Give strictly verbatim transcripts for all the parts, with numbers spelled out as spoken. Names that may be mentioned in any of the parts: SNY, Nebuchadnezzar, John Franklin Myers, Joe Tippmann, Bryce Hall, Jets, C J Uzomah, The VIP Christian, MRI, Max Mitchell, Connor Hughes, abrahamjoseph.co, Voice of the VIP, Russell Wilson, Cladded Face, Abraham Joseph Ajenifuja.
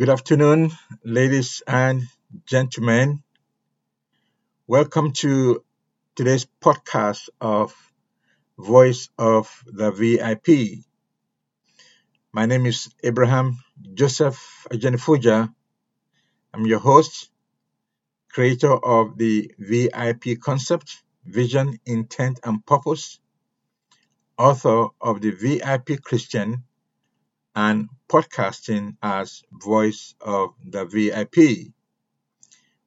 Good afternoon, ladies and gentlemen. Welcome to today's podcast of Voice of the V I P. My name is Abraham Joseph Ajenifuja. I'm your host, creator of the V I P concept, vision, intent, and purpose, author of the V I P Christian, and podcasting as Voice of the V I P.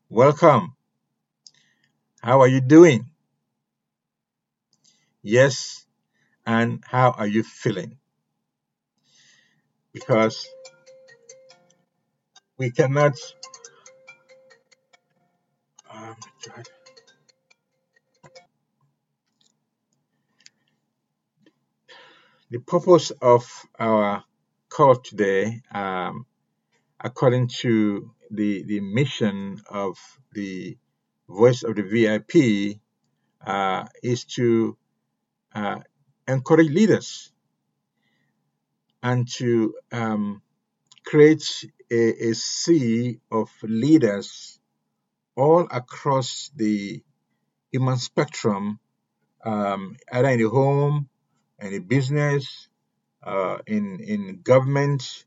Welcome. How are you doing? Yes, and how are you feeling? Because we cannot... Oh my God. The purpose of our call today, um, according to the the mission of the Voice of the V I P, uh, is to uh, encourage leaders and to um, create a, a sea of leaders all across the human spectrum, um, either in the home, in the business, Uh, in in government,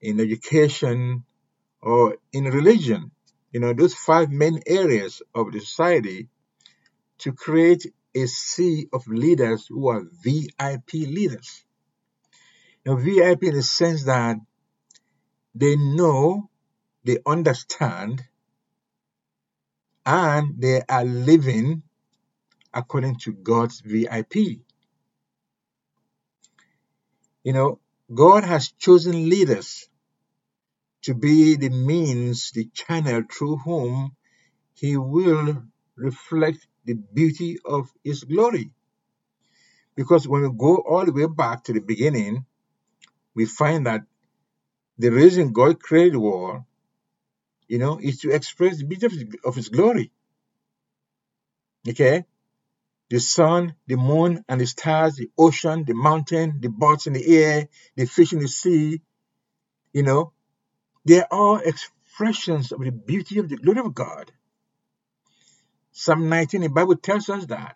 in education, or in religion. You know, those five main areas of the society, to create a sea of leaders who are V I P leaders. Now, V I P in the sense that they know, they understand, and they are living according to God's V I P. You know, God has chosen leaders to be the means, the channel through whom He will reflect the beauty of His glory. Because when we go all the way back to the beginning, we find that the reason God created the world, you know, is to express the beauty of His glory. Okay? The sun, the moon, and the stars, the ocean, the mountain, the birds in the air, the fish in the sea, you know, they are all expressions of the beauty of the glory of God. Psalm nineteen, the Bible tells us that.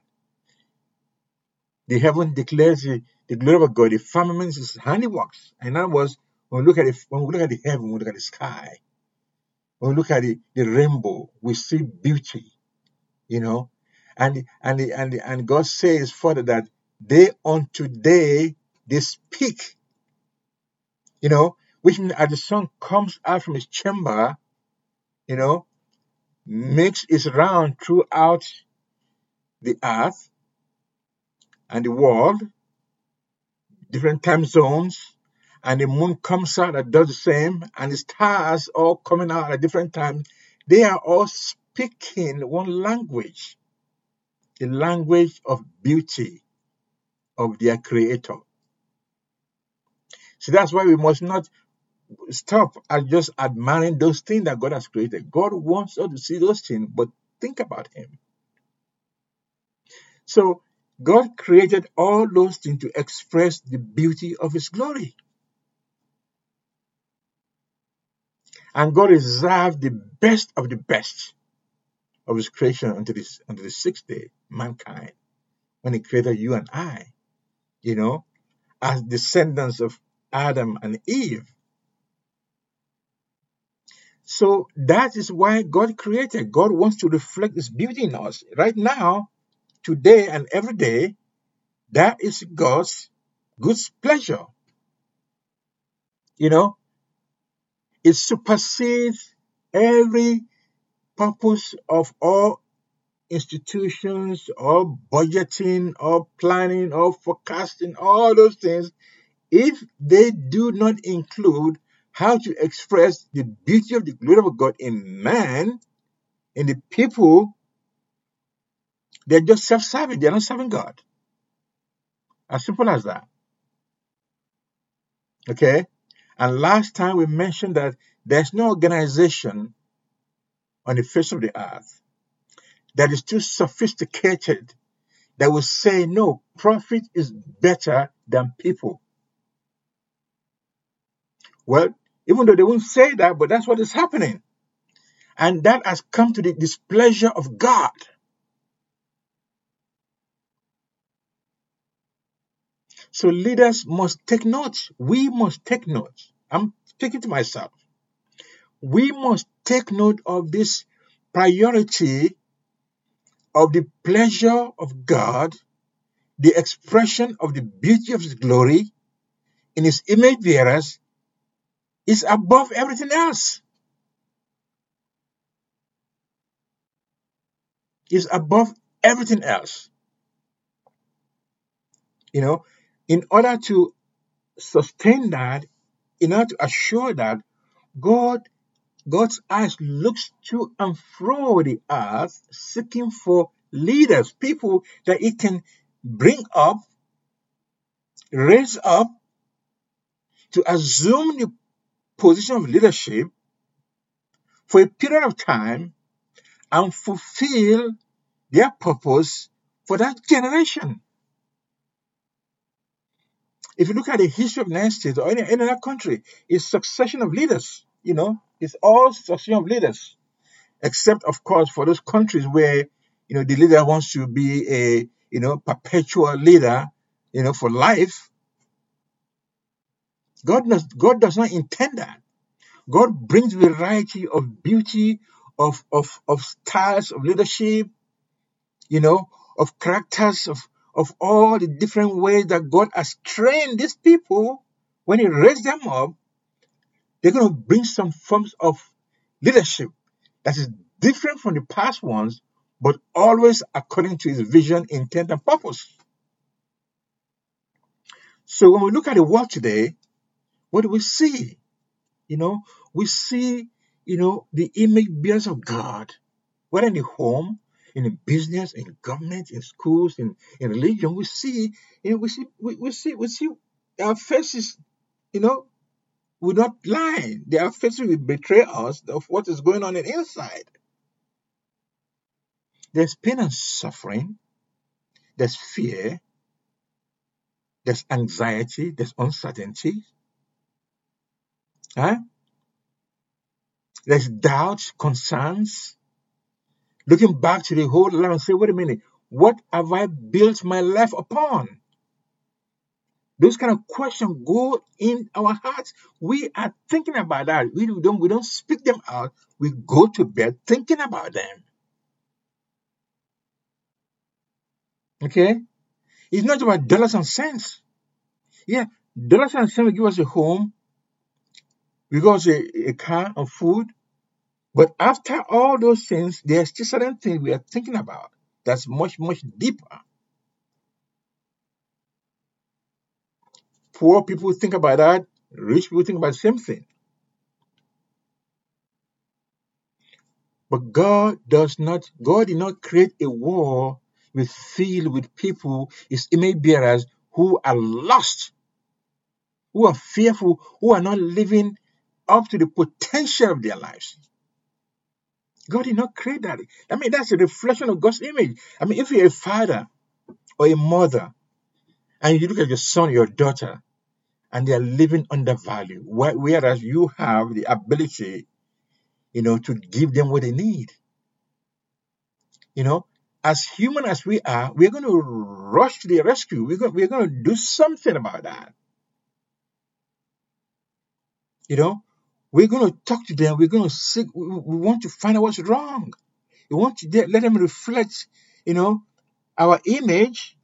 The heaven declares the, the glory of God, the firmament is handiworks. In other words, when we look at the, when we look at the heaven, when we look at the sky, when we look at the, the rainbow, we see beauty, you know. And and and and God says further that they unto they they speak. You know, which means as the sun comes out from his chamber, you know, makes its round throughout the earth and the world, different time zones, and the moon comes out and does the same, and the stars all coming out at different times. They are all speaking one language. The language of beauty of their Creator. So that's why we must not stop at just admiring those things that God has created. God wants us to see those things, but think about Him. So God created all those things to express the beauty of His glory. And God reserved the best of the best of His creation until this, until the sixth day, mankind, when He created you and I, you know, as descendants of Adam and Eve. So that is why God created. God wants to reflect His beauty in us. Right now, today and every day, that is God's good pleasure. You know, it supersedes every purpose of all institutions, all budgeting, all planning, all forecasting, all those things, if they do not include how to express the beauty of the glory of God in man, in the people, they're just self-serving. They're not serving God. As simple as that. Okay? And last time we mentioned that there's no organization on the face of the earth that is too sophisticated, that will say, no, profit is better than people. Well, Even though they won't say that, but that's what is happening. And that has come to the displeasure of God. So leaders must take notes. We must take notes. I'm speaking to myself. We must take note of this priority of the pleasure of God, the expression of the beauty of His glory in His image bearers is above everything else. Is above everything else. You know, in order to sustain that, in order to assure that God, God's eyes looks to and fro the earth, seeking for leaders, people that He can bring up, raise up, to assume the position of leadership for a period of time and fulfill their purpose for that generation. If you look at the history of the United States or any, any other country, it's succession of leaders. You know, it's all succession of leaders, except of course for those countries where you know the leader wants to be a you know perpetual leader, you know, for life. God does, God does not intend that. God brings variety of beauty, of of of styles of leadership, you know, of characters, of of all the different ways that God has trained these people. When He raised them up, they're going to bring some forms of leadership that is different from the past ones, but always according to His vision, intent, and purpose. So when we look at the world today, what do we see? You know, we see, you know, the image bearers of God, whether in the home, in business, in government, in schools, in, in religion. We see, you know, we see, we, we see, we see our faces, you know, will not lie. Their faces will betray us of what is going on in the inside. There's pain and suffering. There's fear. There's anxiety. There's uncertainty. Huh? There's doubts, concerns. Looking back to the whole life and say, wait a minute, what have I built my life upon? Those kind of questions go in our hearts. We are thinking about that. We don't, we don't speak them out. We go to bed thinking about them. Okay? It's not about dollars and cents. Yeah, dollars and cents will give us a home, will give us a, a car and food. But after all those things, there are still certain things we are thinking about that's much, much deeper. Poor people think about that. Rich people think about the same thing. But God does not, God did not create a world with filled with people, His image bearers, who are lost, who are fearful, who are not living up to the potential of their lives. God did not create that. I mean, that's a reflection of God's image. I mean, if you're a father or a mother, and you look at your son, your daughter, and they are living undervalued, whereas you have the ability, you know, to give them what they need. You know, as human as we are, we're going to rush to the rescue. We're going, we're going to do something about that. You know? We're going to talk to them. We're going to seek. We want to find out what's wrong. We want to let them reflect, you know, our image.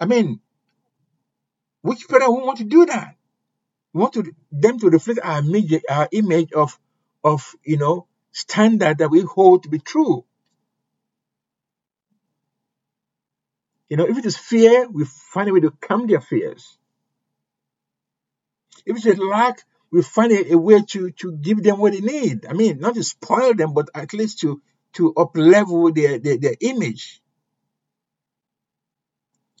I mean, which parent won't want to do that? We want to, them to reflect our image, our image of, of you know, standard that we hold to be true. You know, if it is fear, we find a way to calm their fears. If it's a lack, we find a, a way to, to give them what they need. I mean, not to spoil them, but at least to, to up-level their, their, their image.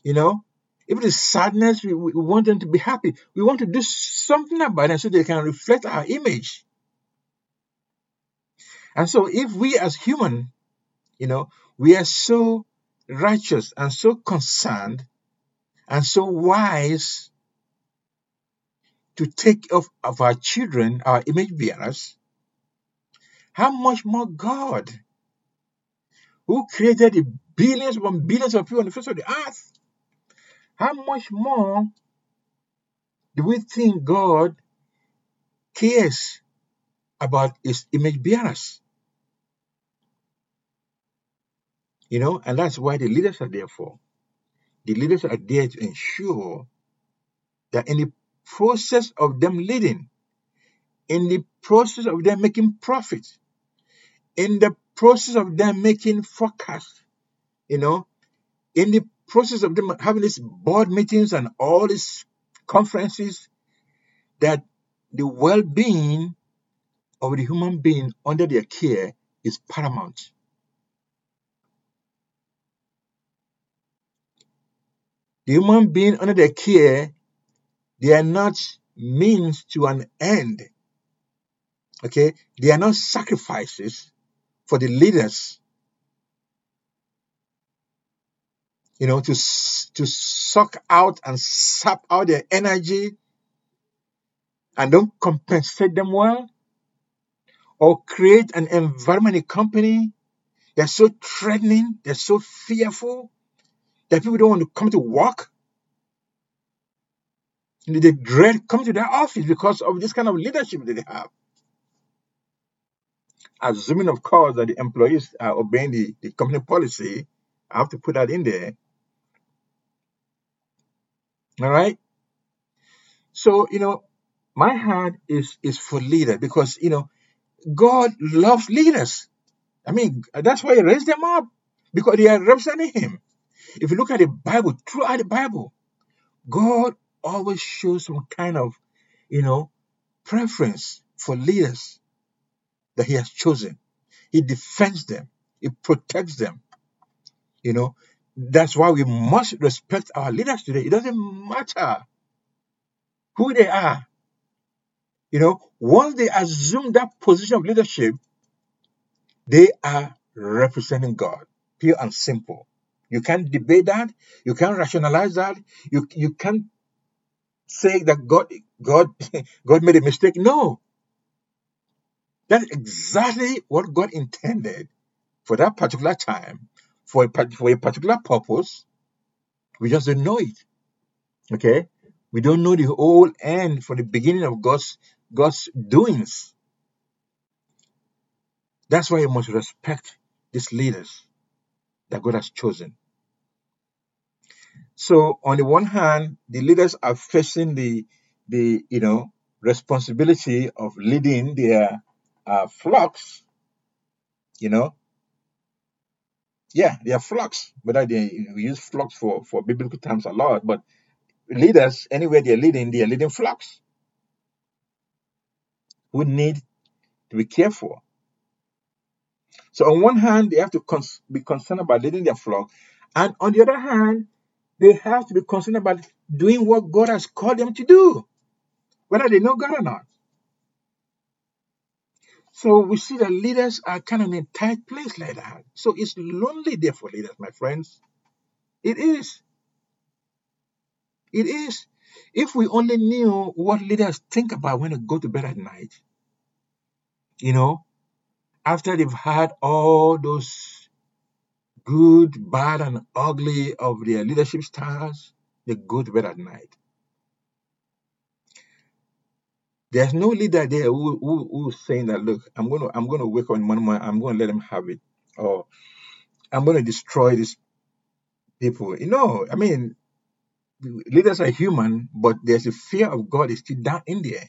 You know? If it is sadness, we, we want them to be happy. We want to do something about it so they can reflect our image. And so if we as human, you know, we are so righteous and so concerned and so wise, to take care of our children, our image bearers, how much more God, who created the billions upon billions of people on the face of the earth, how much more do we think God cares about his image bearers? You know, and that's why the leaders are there for. The leaders are there to ensure that in the process of them leading, in the process of them making profit, in the process of them making forecast, you know, in the process of them having these board meetings and all these conferences, that the well-being of the human being under their care is paramount. The human being under their care, they are not means to an end. Okay? They are not sacrifices for the leaders, you know, to, to suck out and sap out their energy and don't compensate them well, or create an environment in company that's so threatening, that's so fearful, that people don't want to come to work. They dread coming to their office because of this kind of leadership that they have. Assuming, of course, that the employees are obeying the, the company policy, I have to put that in there. All right? So, you know, my heart is, is for leaders because, you know, God loves leaders. I mean, that's why he raised them up, because they are representing him. If you look at the Bible, throughout the Bible, God always shows some kind of, you know, preference for leaders that he has chosen. He defends them. He protects them. You know, that's why we must respect our leaders today. It doesn't matter who they are. You know, once they assume that position of leadership, they are representing God, pure and simple. You can't debate that. You can't rationalize that. You you can't say that God God God made a mistake. No. That's exactly what God intended for that particular time, for a, for a particular purpose. We just don't know it. Okay? We don't know the whole end for the beginning of God's God's doings. That's why you must respect these leaders that God has chosen. So, on the one hand, the leaders are facing the, the you know, responsibility of leading their uh, flocks, you know. Yeah, their flocks, whether they we use flocks for, for biblical terms a lot, but leaders, anywhere they're leading, they're leading flocks who need to be cared for. So on one hand, they have to cons- be concerned about leading their flock. And on the other hand, they have to be concerned about doing what God has called them to do, whether they know God or not. So we see that leaders are kind of in a tight place like that. So it's lonely there for leaders, my friends. It is. It is. If we only knew what leaders think about when they go to bed at night, you know, after they've had all those good, bad, and ugly of their leadership styles, they go to bed at night. There's no leader there who, who, who's saying that, look, I'm going to I'm going to wake up in one morning, I'm going to let them have it, or I'm going to destroy these people. You know, I mean, leaders are human, but there's a fear of God is still down in there.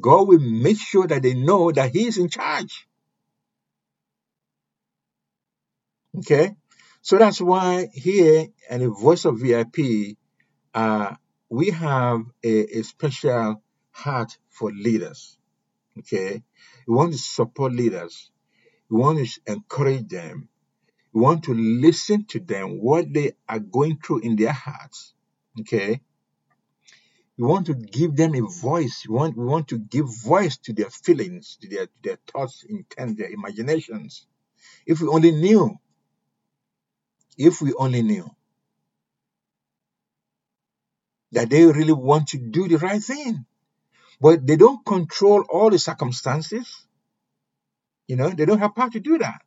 God will make sure that they know that he is in charge. Okay? So that's why here at the Voice of V I P, uh, we have a, a special heart for leaders. Okay? We want to support leaders. We want to encourage them. We want to listen to them, what they are going through in their hearts. Okay? We want to give them a voice. We want, we want to give voice to their feelings, to their, their thoughts, intent, their imaginations. If we only knew. If we only knew. that they really want to do the right thing, but they don't control all the circumstances. You know, they don't have power to do that.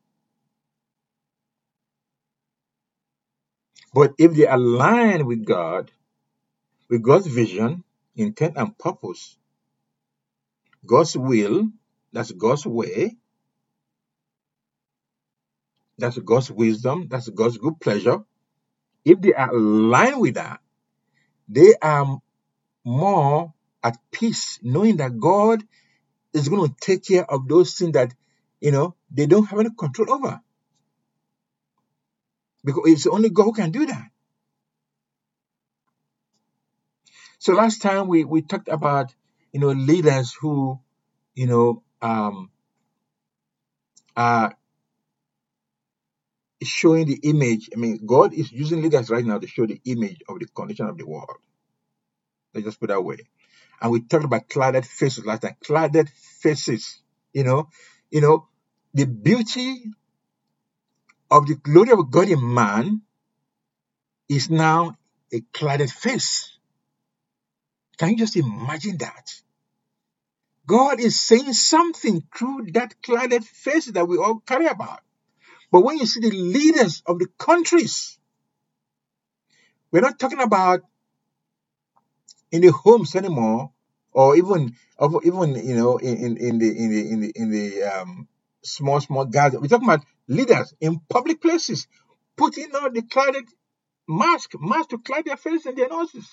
But if they align with God, with God's vision, intent, and purpose, God's will, that's God's way, that's God's wisdom, that's God's good pleasure. If they align with that, they are more at peace, knowing that God is going to take care of those things that, you know, they don't have any control over. Because it's only God who can do that. So last time we, we talked about, you know, leaders who, you know, um, are showing the image. I mean, God is using leaders right now to show the image of the condition of the world. Let's just put it that way. And we talked about cladded faces last time. Cladded faces, you know, you know, the beauty of the glory of God in man is now a cladded face. Can you just imagine that? God is saying something through that cladded face that we all carry about. But when you see the leaders of the countries, we're not talking about in the homes anymore, or even, or even you know, in, in the in the in the in the um, small small gatherings. We're talking about leaders in public places putting on the cladded mask, mask to clad their faces and their noses.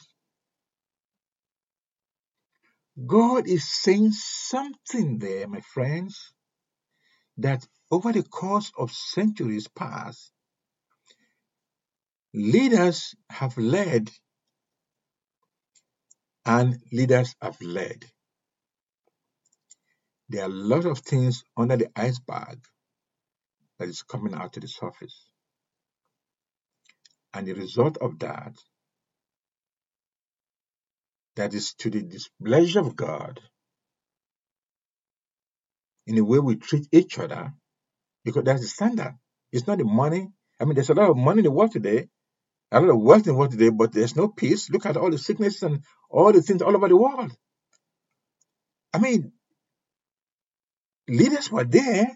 God is saying something there, my friends, that over the course of centuries past, leaders have led and leaders have led. There are a lot of things under the iceberg that is coming out to the surface. And the result of that, that is to the displeasure of God, in the way we treat each other, because that's the standard. It's not the money. I mean, there's a lot of money in the world today, a lot of wealth in the world today, but there's no peace. Look at all the sickness and all the things all over the world. I mean, leaders were there.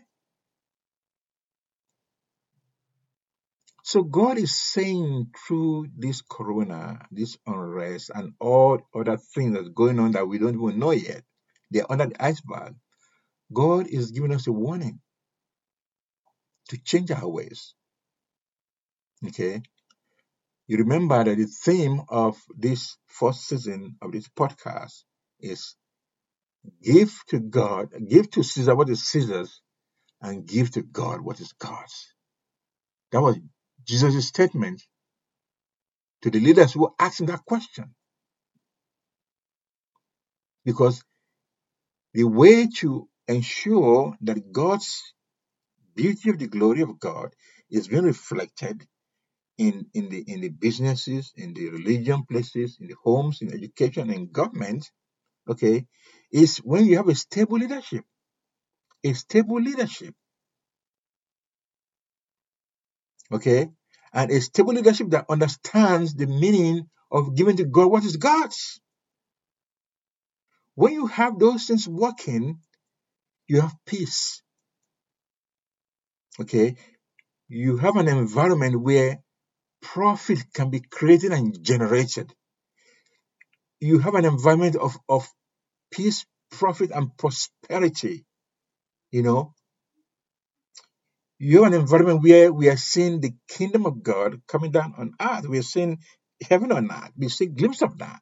So God is saying through this corona, this unrest, and all other things that's going on that we don't even know yet, they're under the iceberg. God is giving us a warning to change our ways. Okay? You remember that the theme of this first season of this podcast is give to God, give to Caesar what is Caesar's, and give to God what is God's. That was Jesus' statement to the leaders who were asking that question. Because the way to ensure that God's beauty of the glory of God is being reflected in, in, the, in the businesses, in the religion places, in the homes, in education, in government, okay, is when you have a stable leadership. A stable leadership. Okay? And a stable leadership that understands the meaning of giving to God what is God's. When you have those things working, you have peace. Okay? You have an environment where profit can be created and generated. You have an environment of, of peace, profit, and prosperity. You know? You have an environment where we are seeing the kingdom of God coming down on earth. We are seeing heaven on earth. We see a glimpse of that.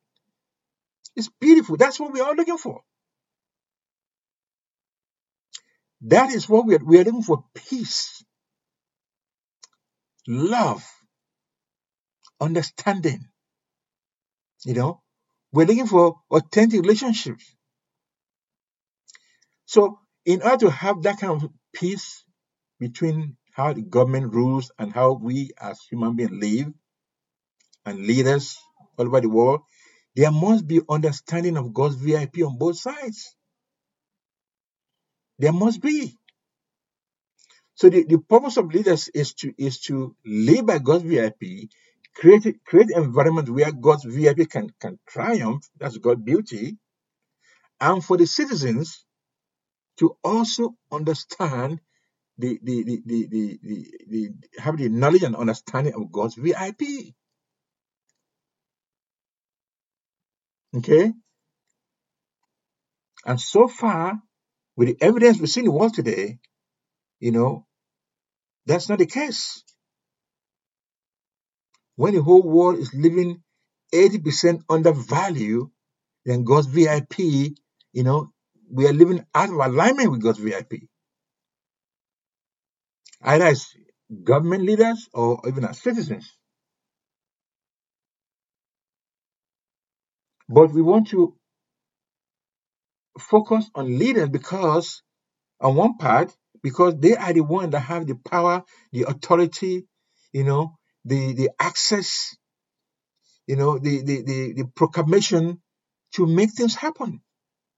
It's beautiful. That's what we are looking for. That is what we are, we are looking for. Peace, love, understanding. You know, we're looking for authentic relationships. So in order to have that kind of peace between how the government rules and how we as human beings live and leaders all over the world, there must be understanding of God's V I P on both sides. There must be. So the, the purpose of leaders is to, is to live by God's V I P, Create, create an environment where God's V I P can, can triumph, that's God's beauty, and for the citizens to also understand the the the the, the, the, the have the knowledge and understanding of God's V I P. Okay? And so far, with the evidence we see in the world today, you know, that's not the case. When the whole world is living eighty percent under value, then God's V I P, you know, we are living out of alignment with God's V I P. Either as government leaders or even as citizens. But we want to focus on leaders because, on one part, because they are the ones that have the power, the authority, you know, the, the access, you know, the, the, the, the proclamation to make things happen.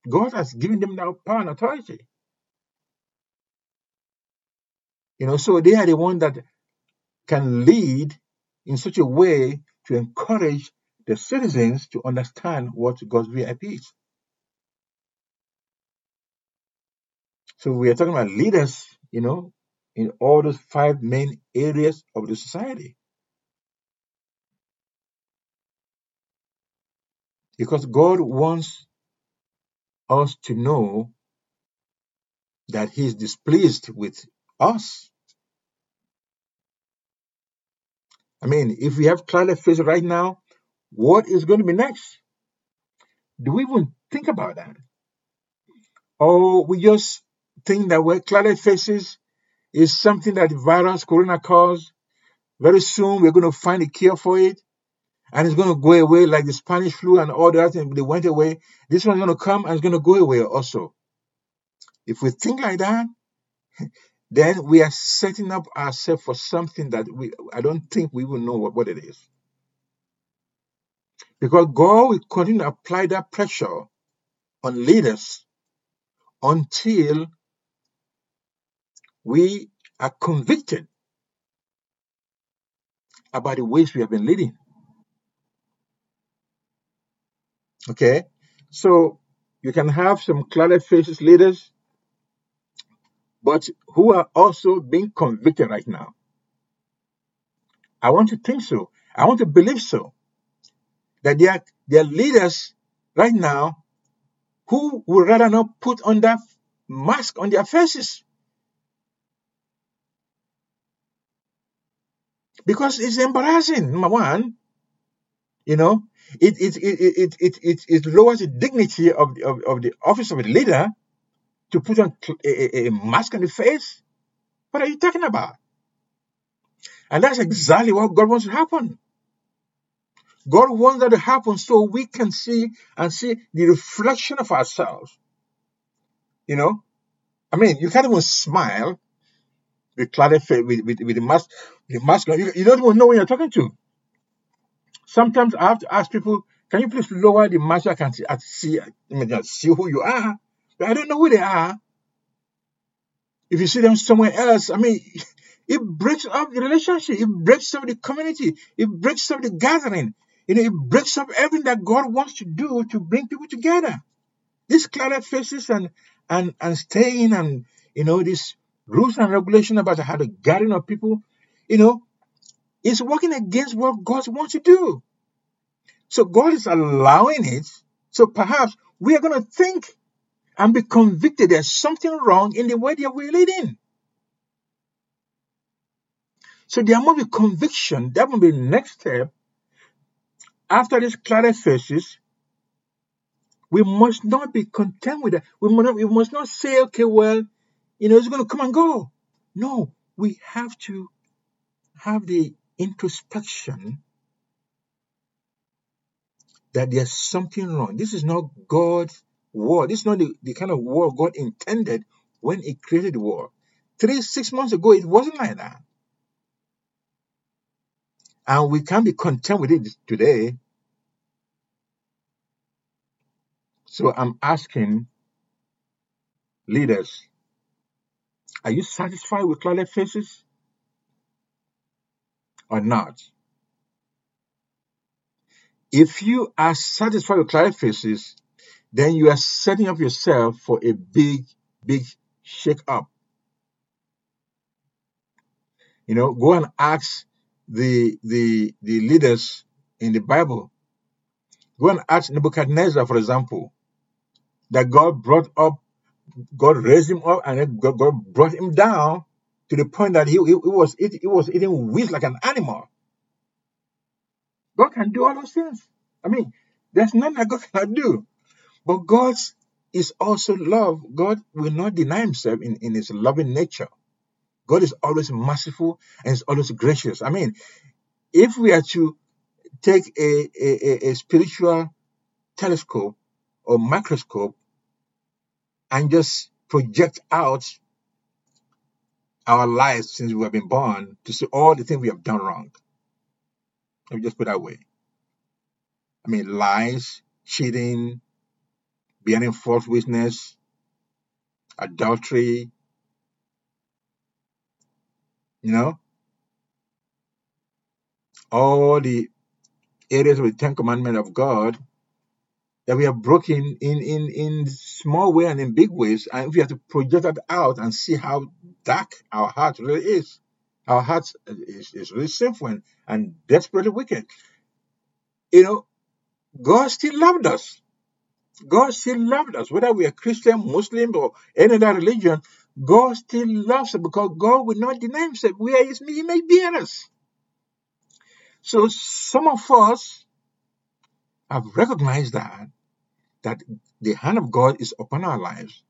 God has given them that power and authority. You know, so they are the ones that can lead in such a way to encourage the citizens to understand what God's V I P is. So we are talking about leaders, you know, in all those five main areas of the society. Because God wants us to know that He is displeased with us. I mean, if we have cladded face right now, what is going to be next? Do we even think about that? Or we just think that we're cladded faces is something that the virus, corona caused. Very soon we're going to find a cure for it. And it's going to go away like the Spanish flu and all the other things. They went away. This one's going to come and it's going to go away also. If we think like that, then we are setting up ourselves for something that we I don't think we will know what, what it is. Because God will continue to apply that pressure on leaders until we are convicted about the ways we have been leading. Okay? So you can have some cladded faces leaders, but who are also being convicted right now. I want to think so. I want to believe so. That they are, they are leaders right now who would rather not put on that mask on their faces. Because it's embarrassing, number one. You know, it it it it it it lowers the dignity of the, of, of the office of a leader to put on a, a mask on the face. What are you talking about? And that's exactly what God wants to happen. God wants that to happen so we can see and see the reflection of ourselves. You know, I mean, you can't even smile with cladded face, with, with, with the mask. The mask you, you don't even know who you're talking to. Sometimes I have to ask people, can you please lower the mask so I can see, I see, I mean, see who you are? But I don't know who they are. If you see them somewhere else, I mean, it breaks up the relationship. It breaks up the community. It breaks up the gathering. You know, it breaks up everything that God wants to do to bring people together. These cladded faces and, and, and staying and, you know, this rules and regulation about how the gathering of people, you know, is working against what God wants to do. So God is allowing it. So perhaps we are going to think and be convicted there's something wrong in the way that we're leading. So there must be conviction. That will be the next step. After these cladded faces, we must not be content with that. We must not, we must not say, okay, well, you know, it's going to come and go. No, we have to have the introspection that there's something wrong. This is not God's world. This is not the, the kind of world God intended when He created the world. Three, six months ago, it wasn't like that. And we can't be content with it today. So I'm asking leaders, are you satisfied with cladded faces or not? If you are satisfied with cladded faces, then you are setting up yourself for a big, big shake-up. You know, go and ask the, the, the leaders in the Bible. Go and ask Nebuchadnezzar, for example, that God brought up, God raised him up, and then God, God brought him down to the point that he, he, he, was, he, he was eating wheat like an animal. God can do all those things. I mean, there's nothing that God cannot do. But God is also love. God will not deny himself in, in his loving nature. God is always merciful and is always gracious. I mean, if we are to take a, a, a spiritual telescope or microscope and just project out our lives since we have been born to see all the things we have done wrong. Let me just put it that way. I mean, lies, cheating, bearing false witness, adultery, you know, all the areas of the Ten Commandments of God that we have broken in, in, in small ways and in big ways. And we have to project that out and see how dark our heart really is. Our heart is, is really sinful and, and desperately wicked. You know, God still loved us. God still loved us. Whether we are Christian, Muslim, or any other religion, God still loves us because God will not deny himself where he may be in us. So some of us have recognized that, that the hand of God is upon our lives.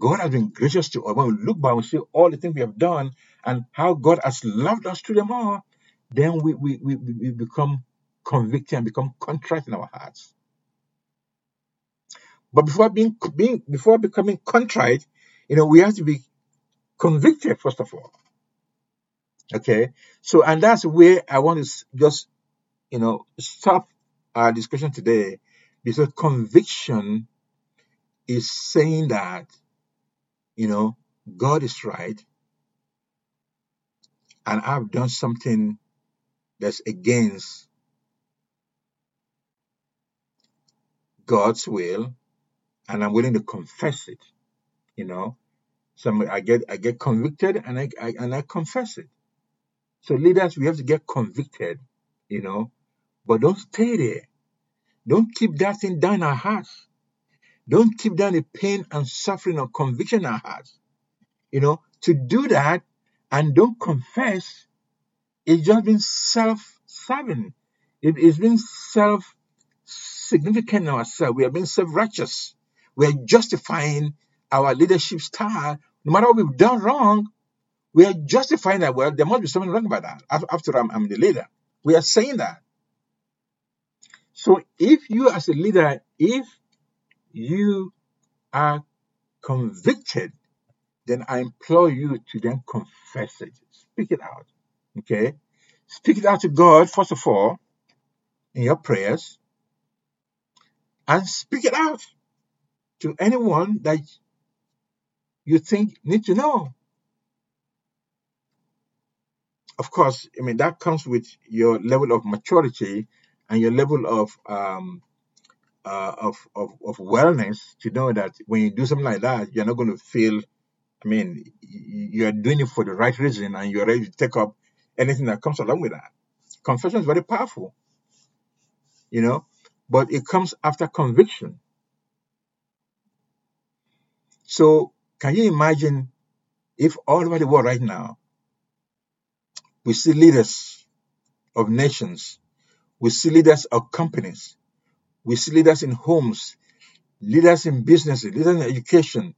God has been gracious to us. When we look back, we see all the things we have done and how God has loved us through them all. Then we, we, we, we become convicted and become contrite in our hearts. But before being, being before becoming contrite, you know, we have to be convicted, first of all. Okay? So, and that's where I want to just, you know, stop our discussion today, because conviction is saying that, you know, God is right, and I've done something that's against God's will, and I'm willing to confess it. You know, some I get I get convicted, and I, I and I confess it. So leaders, we have to get convicted, you know, but don't stay there. Don't keep that thing down our hearts. Don't keep down the pain and suffering of conviction in our hearts. You know, to do that and don't confess, it's just been self-serving. It, it's been self-significant in ourselves. We have been self-righteous. We are justifying our leadership style. No matter what we've done wrong, we are justifying that. Well, there must be something wrong about that. After all, I'm, I'm the leader. We are saying that. So if you as a leader, if you are convicted, then I implore you to then confess it. Speak it out, okay? Speak it out to God, first of all, in your prayers, and speak it out to anyone that you think need to know. Of course, I mean, that comes with your level of maturity and your level of um Uh, of, of of wellness to know that when you do something like that, you're not going to feel, I mean, you are doing it for the right reason and you're ready to take up anything that comes along with that. Confession is very powerful, you know, but it comes after conviction. So can you imagine if all over the world right now, we see leaders of nations, we see leaders of companies, we see leaders in homes, leaders in businesses, leaders in education,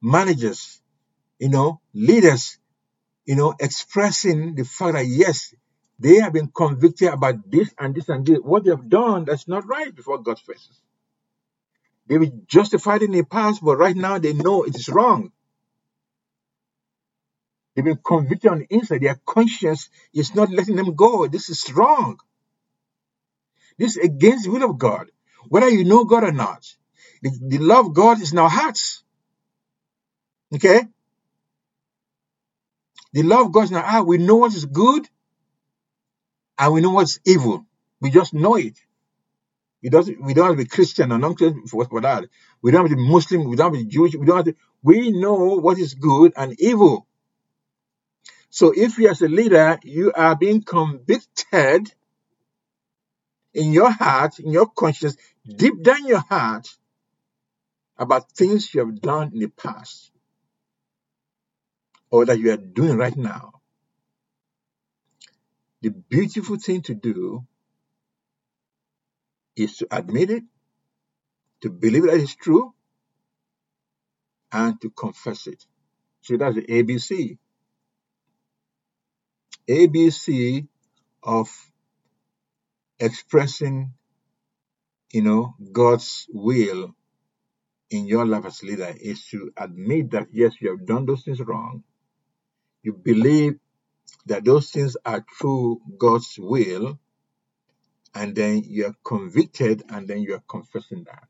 managers, you know, leaders, you know, expressing the fact that, yes, they have been convicted about this and this and this. What they have done that's not right before God's face. They were justified in the past, but right now they know it is wrong. They've been convicted on the inside. Their conscience is not letting them go. This is wrong. This is against the will of God. Whether you know God or not, the, the love of God is in our hearts. Okay? The love of God is in our heart. We know what is good and we know what's evil. We just know it. It doesn't, we don't have to be Christian or non-Christian for, for that. We don't have to be Muslim. We don't have to be Jewish. We don't have to, we know what is good and evil. So if you as a leader, you are being convicted in your heart, in your conscience, deep down in your heart, about things you have done in the past or that you are doing right now. The beautiful thing to do is to admit it, to believe that it's true, and to confess it. So that's the A B C. A B C of expressing, you know, God's will in your life as leader is to admit that, yes, you have done those things wrong. You believe that those things are true God's will, and then you are convicted, and then you are confessing that.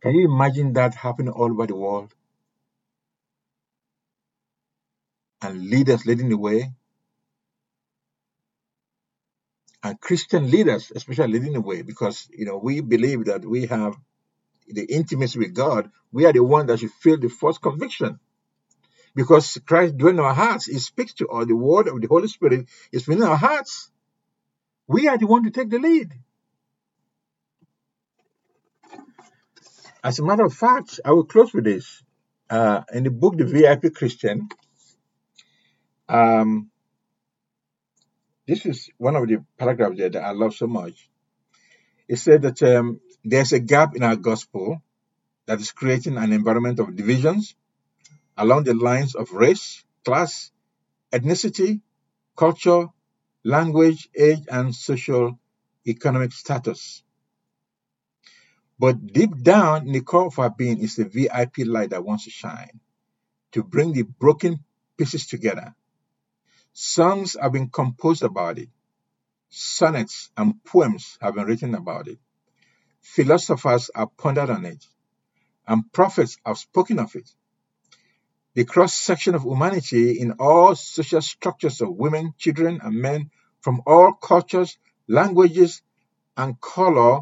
Can you imagine that happening all over the world? And leaders leading the way? And Christian leaders, especially, leading the way, because, you know, we believe that we have the intimacy with God. We are the one that should feel the first conviction. Because Christ dwells in our hearts. He speaks to us. The word of the Holy Spirit is within our hearts. We are the one to take the lead. As a matter of fact, I will close with this. Uh, in the book, The V I P Christian, um, this is one of the paragraphs there that I love so much. It said that um, there's a gap in our gospel that is creating an environment of divisions along the lines of race, class, ethnicity, culture, language, age, and social economic status. But deep down in the core of our being is the V I P light that wants to shine, to bring the broken pieces together. Songs have been composed about it. Sonnets and poems have been written about it. Philosophers have pondered on it, and prophets have spoken of it. The cross-section of humanity in all social structures of women, children, and men from all cultures, languages, and color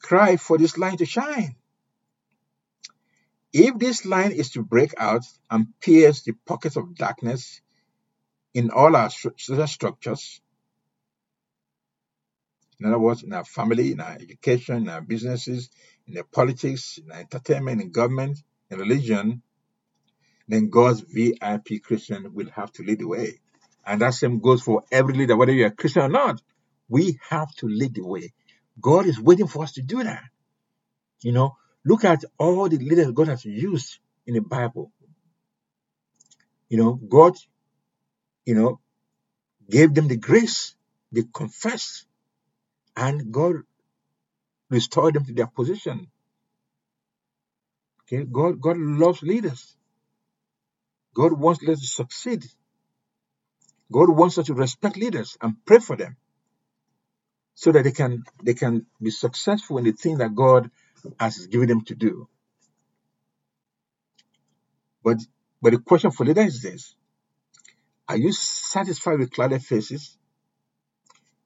cry for this line to shine. If this line is to break out and pierce the pockets of darkness in all our social structures, in other words, in our family, in our education, in our businesses, in our politics, in our entertainment, in government, in religion, then God's V I P Christian will have to lead the way. And that same goes for every leader, whether you're a Christian or not. We have to lead the way. God is waiting for us to do that. You know, look at all the leaders God has used in the Bible. You know, God, you know, gave them the grace. They confessed. And God restored them to their position. Okay, God, God loves leaders. God wants us to succeed. God wants us to respect leaders and pray for them so that they can, they can be successful in the thing that God has given them to do. But, but the question for leaders is this. Are you satisfied with cladded faces?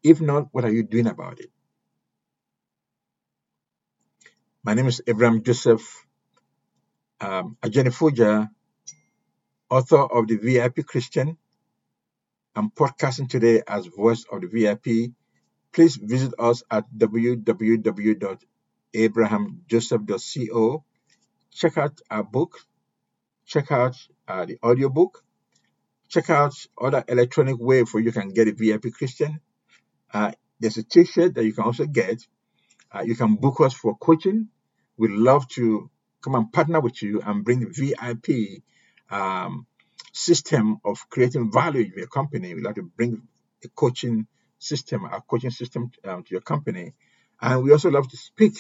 If not, what are you doing about it? My name is Abraham Joseph um, Ajenifuja, author of The V I P Christian. I'm podcasting today as Voice of the V I P. Please visit us at w w w dot abraham joseph dot c o. Check out our book. Check out uh, the audiobook. Check out other electronic way for you can get a V I P Christian. Uh, there's a t-shirt that you can also get. Uh, you can book us for coaching. We'd love to come and partner with you and bring the V I P Um, system of creating value in your company. We like to bring a coaching system, our coaching system um, to your company. And we also love to speak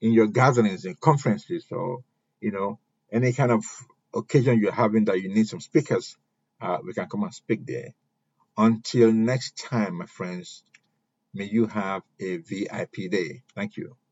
in your gatherings and conferences or, you know, any kind of occasion you're having that you need some speakers, uh, we can come and speak there. Until next time, my friends, may you have a V I P day. Thank you.